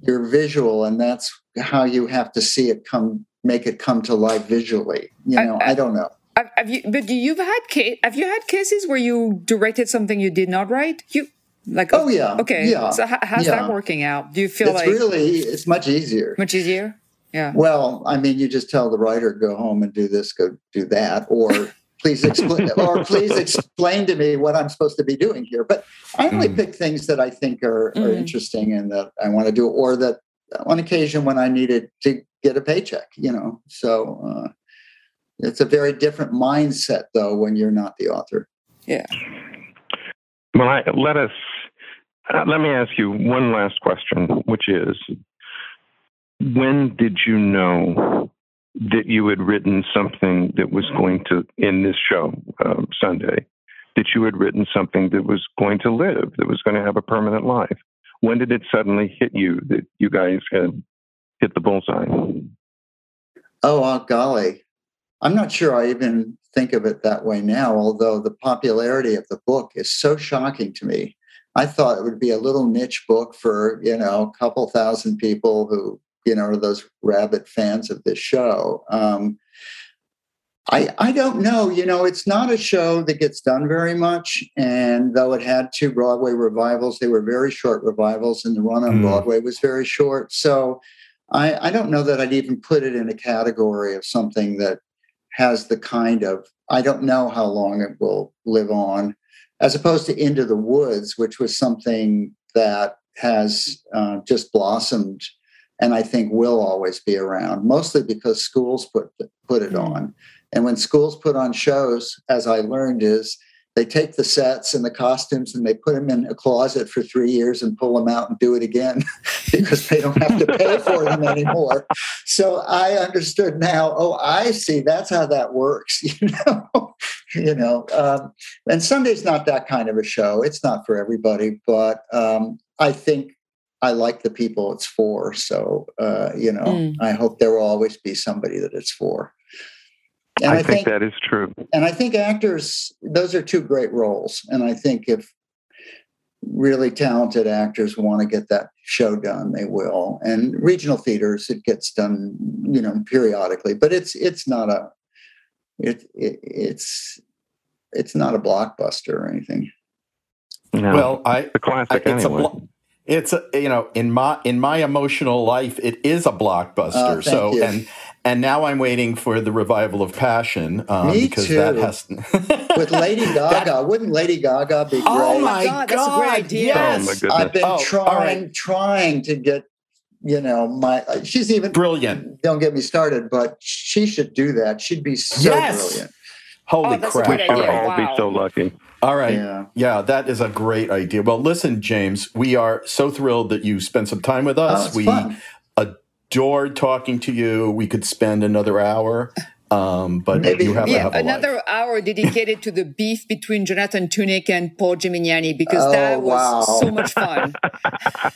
you're visual and that's how you have to see it come make it come to life visually. You know, I, I, I don't know. Have you, but you've had case, have you had cases where you directed something you did not write? You like oh okay, yeah okay yeah. So how, how's yeah. that working out? Do you feel it's like it's really it's much easier? Much easier. Yeah. Well, I mean, you just tell the writer go home and do this, go do that, or please explain, or please explain to me what I'm supposed to be doing here. But I only mm. pick things that I think are, are mm. interesting and that I want to do, or that on occasion when I needed to get a paycheck, you know. So uh, it's a very different mindset, though, when you're not the author. Yeah. Well, I, let us uh, let me ask you one last question, which is, when did you know that you had written something that was going to, in this show um, Sunday, that you had written something that was going to live, that was going to have a permanent life? When did it suddenly hit you that you guys had hit the bullseye? Oh, uh, golly. I'm not sure I even think of it that way now, although the popularity of the book is so shocking to me. I thought it would be a little niche book for, you know, a couple thousand people who, you know, are those rabid fans of this show. Um, I, I don't know. You know, it's not a show that gets done very much. And though it had two Broadway revivals, they were very short revivals, and the run on mm. Broadway was very short. So I, I don't know that I'd even put it in a category of something that has the kind of, I don't know how long it will live on, as opposed to Into the Woods, which was something that has uh, just blossomed and I think will always be around, mostly because schools put put it mm. on. And when schools put on shows, as I learned, is they take the sets and the costumes and they put them in a closet for three years and pull them out and do it again because they don't have to pay for them anymore. So I understood now, oh, I see, that's how that works, you know. you know. Um, and Sunday's not that kind of a show. It's not for everybody, but um, I think I like the people it's for. So, uh, you know, mm. I hope there will always be somebody that it's for. And I, I think, think that is true. And I think actors, those are two great roles. And I think if really talented actors want to get that show done, they will. And regional theaters, it gets done, you know, periodically. But it's it's not a it, it it's it's not a blockbuster or anything. No, well, I the classic I, it's anyway. A blo- it's a, you know, in my in my emotional life, it is a blockbuster. Uh, so you. and. And now I'm waiting for the revival of Passion. Um, Me because too. That has with Lady Gaga. That... Wouldn't Lady Gaga be great? Oh my God, that's God. A great idea. Yes. Oh, I've been oh, trying, right. trying to get, you know, my. She's even brilliant. Don't get me started, but she should do that. She'd be so yes. brilliant. Holy oh, that's crap! A great idea. We'd all wow. be so lucky. All right. Yeah. yeah, that is a great idea. Well, listen, James, we are so thrilled that you spent some time with us. Oh, it's we. Fun. Adored talking to you. We could spend another hour, um, but Maybe. you have yeah, to have a another life. Hour dedicated to the beef between Jonathan Tunick and Paul Gimignani because oh, that was wow. so much fun.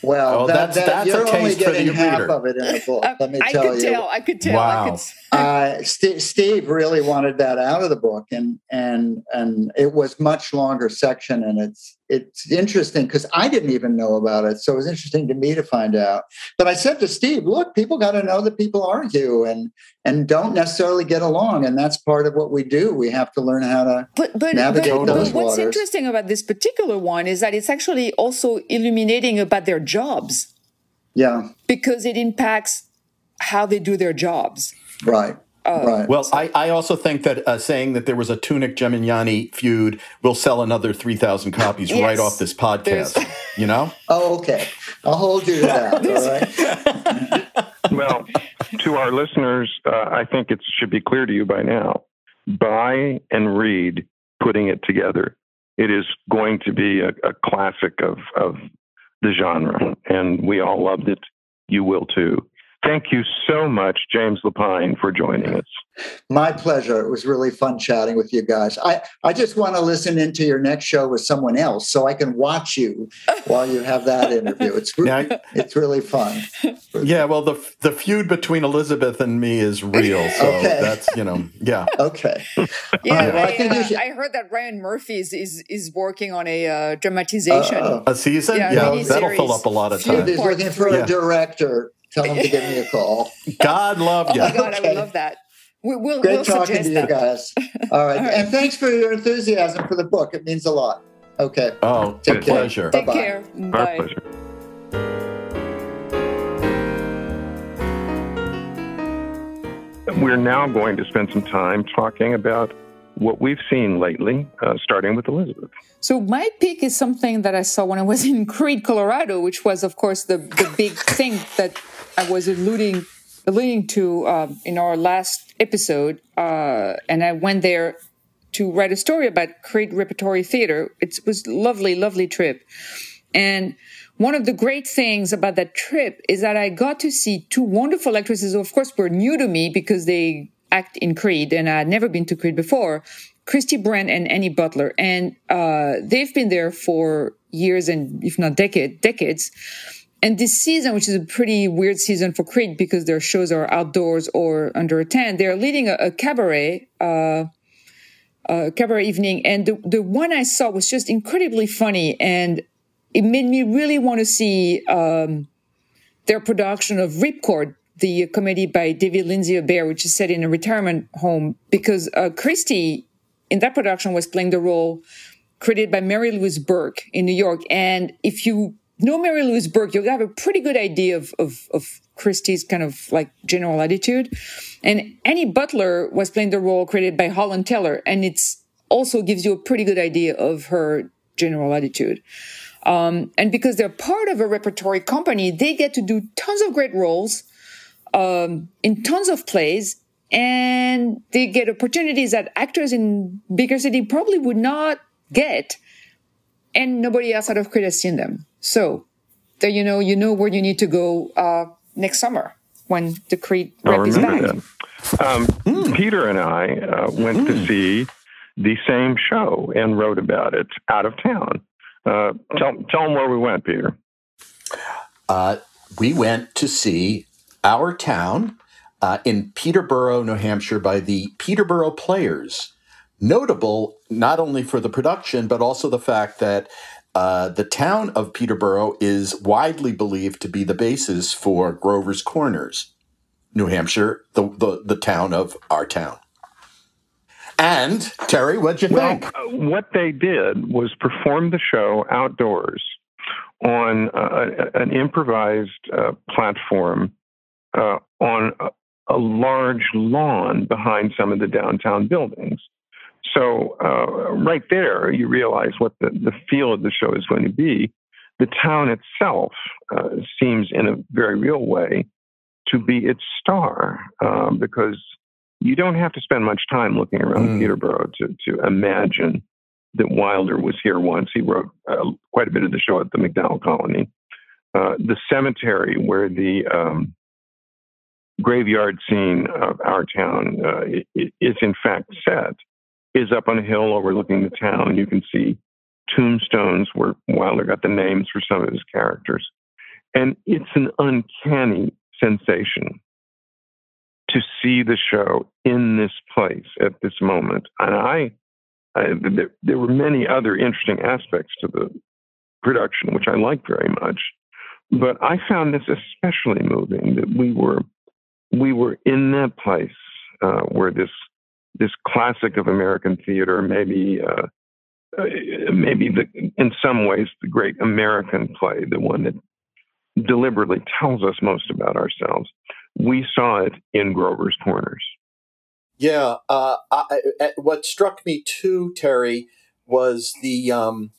well, oh, that, that's, that, that's you're a only taste getting for the half reader. Of it in a book. Uh, let me I tell could you. Tell, I could tell. Wow. I could uh, St- Steve really wanted that out of the book, and and and it was much longer section, and it's. It's interesting because I didn't even know about it. So it was interesting to me to find out. But I said to Steve, look, people got to know that people argue and and don't necessarily get along. And that's part of what we do. We have to learn how to but, but, navigate but, those but what's waters. Interesting about this particular one is that it's actually also illuminating about their jobs. Yeah. Because it impacts how they do their jobs. Right. Oh. Right. Well, I, I also think that uh, saying that there was a Tunick-Gemignani feud will sell another three thousand copies yes. right off this podcast, There's... you know? Oh, okay. I'll hold you to that, all right? Well, to our listeners, uh, I think it should be clear to you by now. Buy and read Putting It Together. It is going to be a, a classic of, of the genre, and we all loved it. You will, too. Thank you so much, James Lapine, for joining us. My pleasure. It was really fun chatting with you guys. I, I just want to listen into your next show with someone else so I can watch you while you have that interview. It's really, yeah, it's really fun. Yeah, well, the the feud between Elizabeth and me is real. So okay. That's, you know, yeah. Okay. Yeah, yeah. I, I, think uh, should... I heard that Ryan Murphy's is is working on a uh, dramatization. Uh, a season? Yeah, yeah, yeah that'll fill up a lot of time. He's looking for a yeah. director. Tell him to give me a call. God love you. Oh, my God, okay. I would love that. We, we'll, Great we'll talking to you that. guys. All right. All right. And thanks for your enthusiasm for the book. It means a lot. Okay. Oh, Take care. pleasure. Take Bye-bye. care. Bye. Our pleasure. We're now going to spend some time talking about what we've seen lately, uh, starting with Elizabeth. So my pick is something that I saw when I was in Creede, Colorado, which was, of course, the, the big thing that I was alluding alluding to uh, in our last episode. Uh, and I went there to write a story about Creede Repertory Theater. It was a lovely, lovely trip. And one of the great things about that trip is that I got to see two wonderful actresses who, of course, were new to me because they act in Creede, and I had never been to Creede before, Christy Brent and Annie Butler. And uh, they've been there for years and, if not decade, decades. And this season, which is a pretty weird season for Creede because their shows are outdoors or under a tent, they're leading a, a cabaret uh, a cabaret evening. And the, the one I saw was just incredibly funny, and it made me really want to see um, their production of Ripcord, the comedy by David Lindsay Bear, which is set in a retirement home, because uh, Christy in that production was playing the role created by Mary Louise Burke in New York. And if you know Mary Louise Burke, you'll have a pretty good idea of, of, of Christy's kind of like general attitude. And Annie Butler was playing the role created by Holland Taylor, and it's also gives you a pretty good idea of her general attitude. Um, and because they're part of a repertory company, they get to do tons of great roles Um, in tons of plays, and they get opportunities that actors in bigger city probably would not get, and nobody else out of Creede has seen them. So there you know, you know where you need to go uh, next summer when the Creede Rep is back. Um, mm. Peter and I uh, went mm. to see the same show and wrote about it out of town. Uh, tell, tell them where we went, Peter. Uh, we went to see Our Town uh, in Peterborough, New Hampshire, by the Peterborough Players. Notable not only for the production, but also the fact that uh, the town of Peterborough is widely believed to be the basis for Grover's Corners, New Hampshire, the, the, the town of Our Town. And, Terry, what'd you well, think? Uh, what they did was perform the show outdoors on uh, an improvised uh, platform Uh, on a, a large lawn behind some of the downtown buildings. So uh, right there, you realize what the, the feel of the show is going to be. The town itself uh, seems in a very real way to be its star uh, because you don't have to spend much time looking around mm. Peterborough to, to imagine that Wilder was here once. He wrote uh, quite a bit of the show at the McDowell Colony. Uh, the cemetery where the um, graveyard scene of Our Town uh, is in fact set is up on a hill overlooking the town. You can see tombstones where Wilder got the names for some of his characters. And it's an uncanny sensation to see the show in this place at this moment. And I, I there, there were many other interesting aspects to the production, which I liked very much. But I found this especially moving, that we were We were in that place uh, where this this classic of American theater, maybe uh, maybe the, in some ways the great American play, the one that deliberately tells us most about ourselves. We saw it in Grover's Corners. Yeah, uh, I, I, what struck me too, Terry, was the um,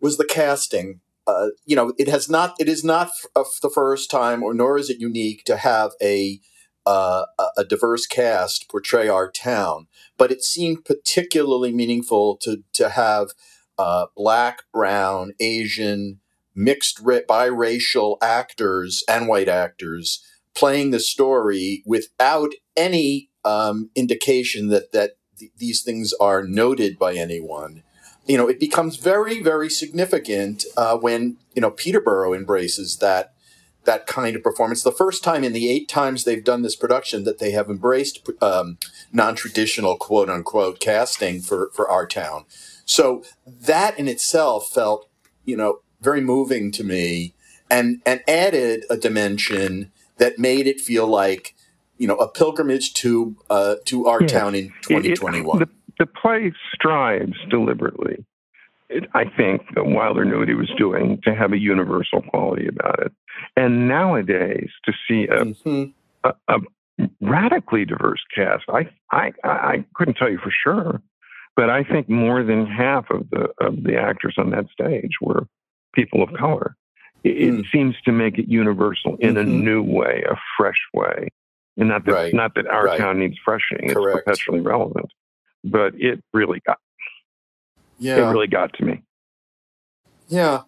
was the casting. Uh, you know, it has not. It is not f- the first time, or nor is it unique, to have a uh, a diverse cast portray our town. But it seemed particularly meaningful to to have uh, black, brown, Asian, mixed, biracial actors and white actors playing the story without any um, indication that that th- these things are noted by anyone, you know, it becomes very, very significant uh, when, you know, Peterborough embraces that that kind of performance. The first time in the eight times they've done this production that they have embraced um, non-traditional, quote unquote, casting for, for our town. So that in itself felt, you know, very moving to me, and and added a dimension that made it feel like, you know, a pilgrimage to uh, to our yeah. town in twenty twenty-one. It, it, the, the play strives deliberately, it, I think, Wilder knew what he was doing, to have a universal quality about it. And nowadays, to see a, mm-hmm. a, a radically diverse cast, I, I I couldn't tell you for sure, but I think more than half of the of the actors on that stage were people of color. It mm. seems to make it universal in mm-hmm. a new way, a fresh way. And not that, right. not that our right. town needs freshening. Correct. It's perpetually relevant. But it really got yeah. it really got to me. Yeah.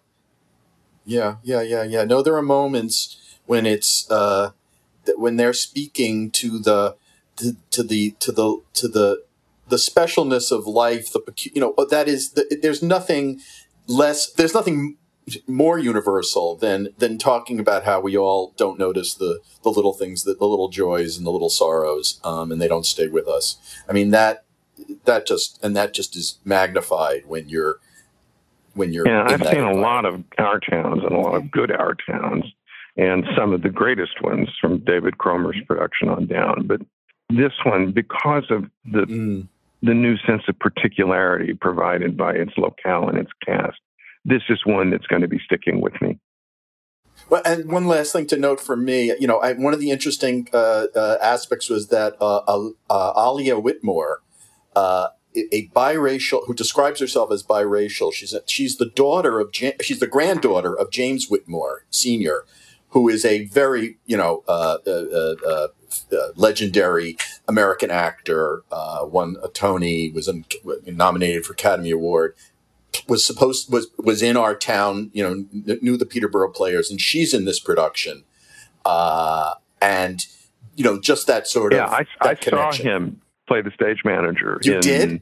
Yeah, yeah, yeah, yeah. No, there are moments when it's uh, when they're speaking to the to, to the to the to the the specialness of life, the you know, that is the, there's nothing less there's nothing more universal than than talking about how we all don't notice the the little things, that the little joys and the little sorrows, um, and they don't stay with us. I mean that that just and that just is magnified when you're when you're. Yeah, I've seen a lot of our towns and a lot of good our towns, and some of the greatest ones from David Cromer's production on down. But this one, because of the mm. the new sense of particularity provided by its locale and its cast, this is one that's going to be sticking with me. Well, and one last thing to note for me, you know, I, one of the interesting uh, uh, aspects was that uh, uh, Alia Whitmore, uh, a biracial, who describes herself as biracial, she's a, she's the daughter of she's the granddaughter of James Whitmore Senior, who is a very you know uh, uh, uh, uh, legendary American actor, uh, won a Tony, was in, nominated for Academy Award. was supposed was was in our town, you know, knew the Peterborough players, and she's in this production, uh, and you know, just that sort yeah, of I, that I connection. Saw him play the stage manager. You in did?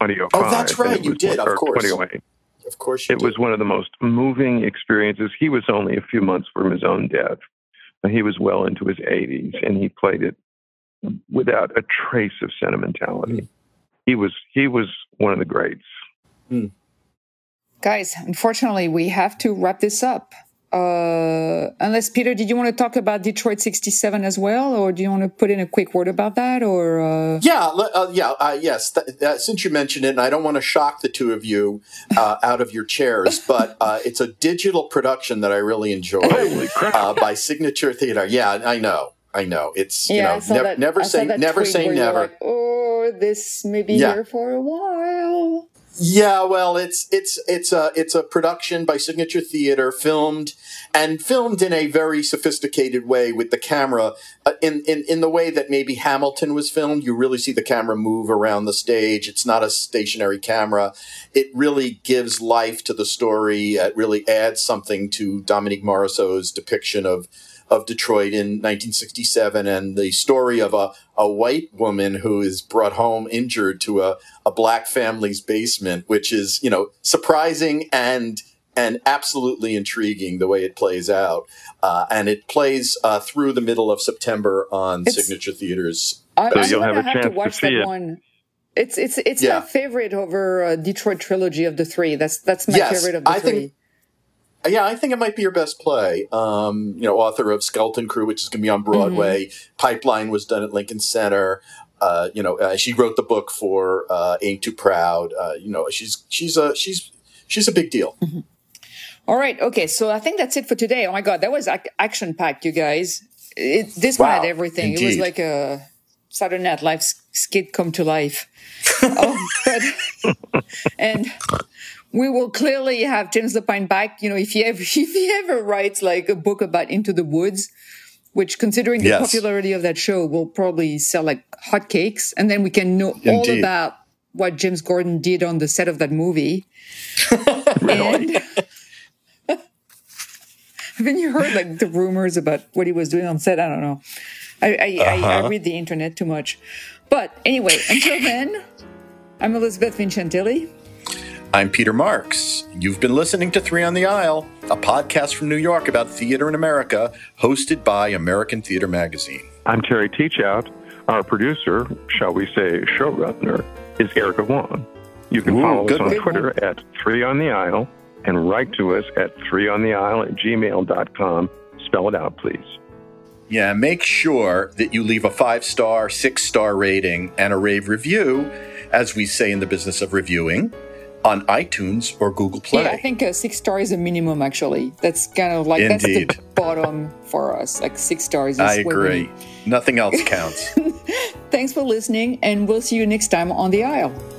Oh, that's right, you did. One, of course, of course, you it did. Was one of the most moving experiences. He was only a few months from his own death, and he was well into his eighties, and he played it without a trace of sentimentality. Mm. He was he was one of the greats. Mm. Guys, unfortunately, we have to wrap this up. Uh, unless, Peter, did you want to talk about Detroit sixty-seven as well, or do you want to put in a quick word about that? Or uh... yeah, uh, yeah, uh, yes. Th- th- since you mentioned it, and I don't want to shock the two of you uh, out of your chairs, but uh, it's a digital production that I really enjoy. Holy crap. Uh, by Signature Theater. Yeah, I know, I know. It's yeah, you know, nev- that, never say never say never. Like, oh, this may be yeah. here for a while. Yeah, well, it's it's it's a it's a production by Signature Theater, filmed and filmed in a very sophisticated way with the camera uh, in in in the way that maybe Hamilton was filmed. You really see the camera move around the stage. It's not a stationary camera. It really gives life to the story. It really adds something to Dominique Morisseau's depiction of of Detroit in nineteen sixty-seven, and the story of a, a white woman who is brought home injured to a, a black family's basement, which is, you know, surprising and and absolutely intriguing the way it plays out. Uh, and it plays uh, through the middle of September on it's, Signature Theaters. I, so I you'll have a have chance to, watch to see that it. One. It's it's it's yeah. my favorite over uh, Detroit trilogy of the three. That's that's my yes, favorite of the I three. Think, Yeah, I think it might be your best play. Um, you know, author of Skeleton Crew, which is going to be on Broadway. Mm-hmm. Pipeline was done at Lincoln Center. Uh, you know, uh, she wrote the book for uh, Ain't Too Proud. Uh, you know, she's she's a she's she's a big deal. Mm-hmm. All right, okay. So I think that's it for today. Oh my God, that was ac- action packed, you guys. It, this wow, one had everything. Indeed. It was like a Saturday Night Live skit come to life. oh, but, and. We will clearly have James Lapine back, you know, if he ever, if he ever writes like a book about Into the Woods, which considering the yes. popularity of that show will probably sell like hotcakes. And then we can know Indeed. All about what James Gordon did on the set of that movie. and, Haven't you heard like the rumors about what he was doing on set? I don't know. I I, uh-huh. I, I read the internet too much. But anyway, until then, I'm Elizabeth Vincentelli. I'm Peter Marks. You've been listening to Three on the Aisle, a podcast from New York about theater in America, hosted by American Theater Magazine. I'm Terry Teachout. Our producer, shall we say showrunner, is Erica Wong. You can Ooh, follow us on Twitter one. at Three on the Aisle and write to us at Three on the Aisle at gmail dot com. Spell it out, please. Yeah, make sure that you leave a five-star, six-star rating and a rave review, as we say in the business of reviewing, on iTunes or Google Play. Yeah, I think uh, six star is a minimum, actually. That's kind of like, Indeed. That's the bottom for us. Like six stars is I agree. Winning. Nothing else counts. Thanks for listening, and we'll see you next time on The Aisle.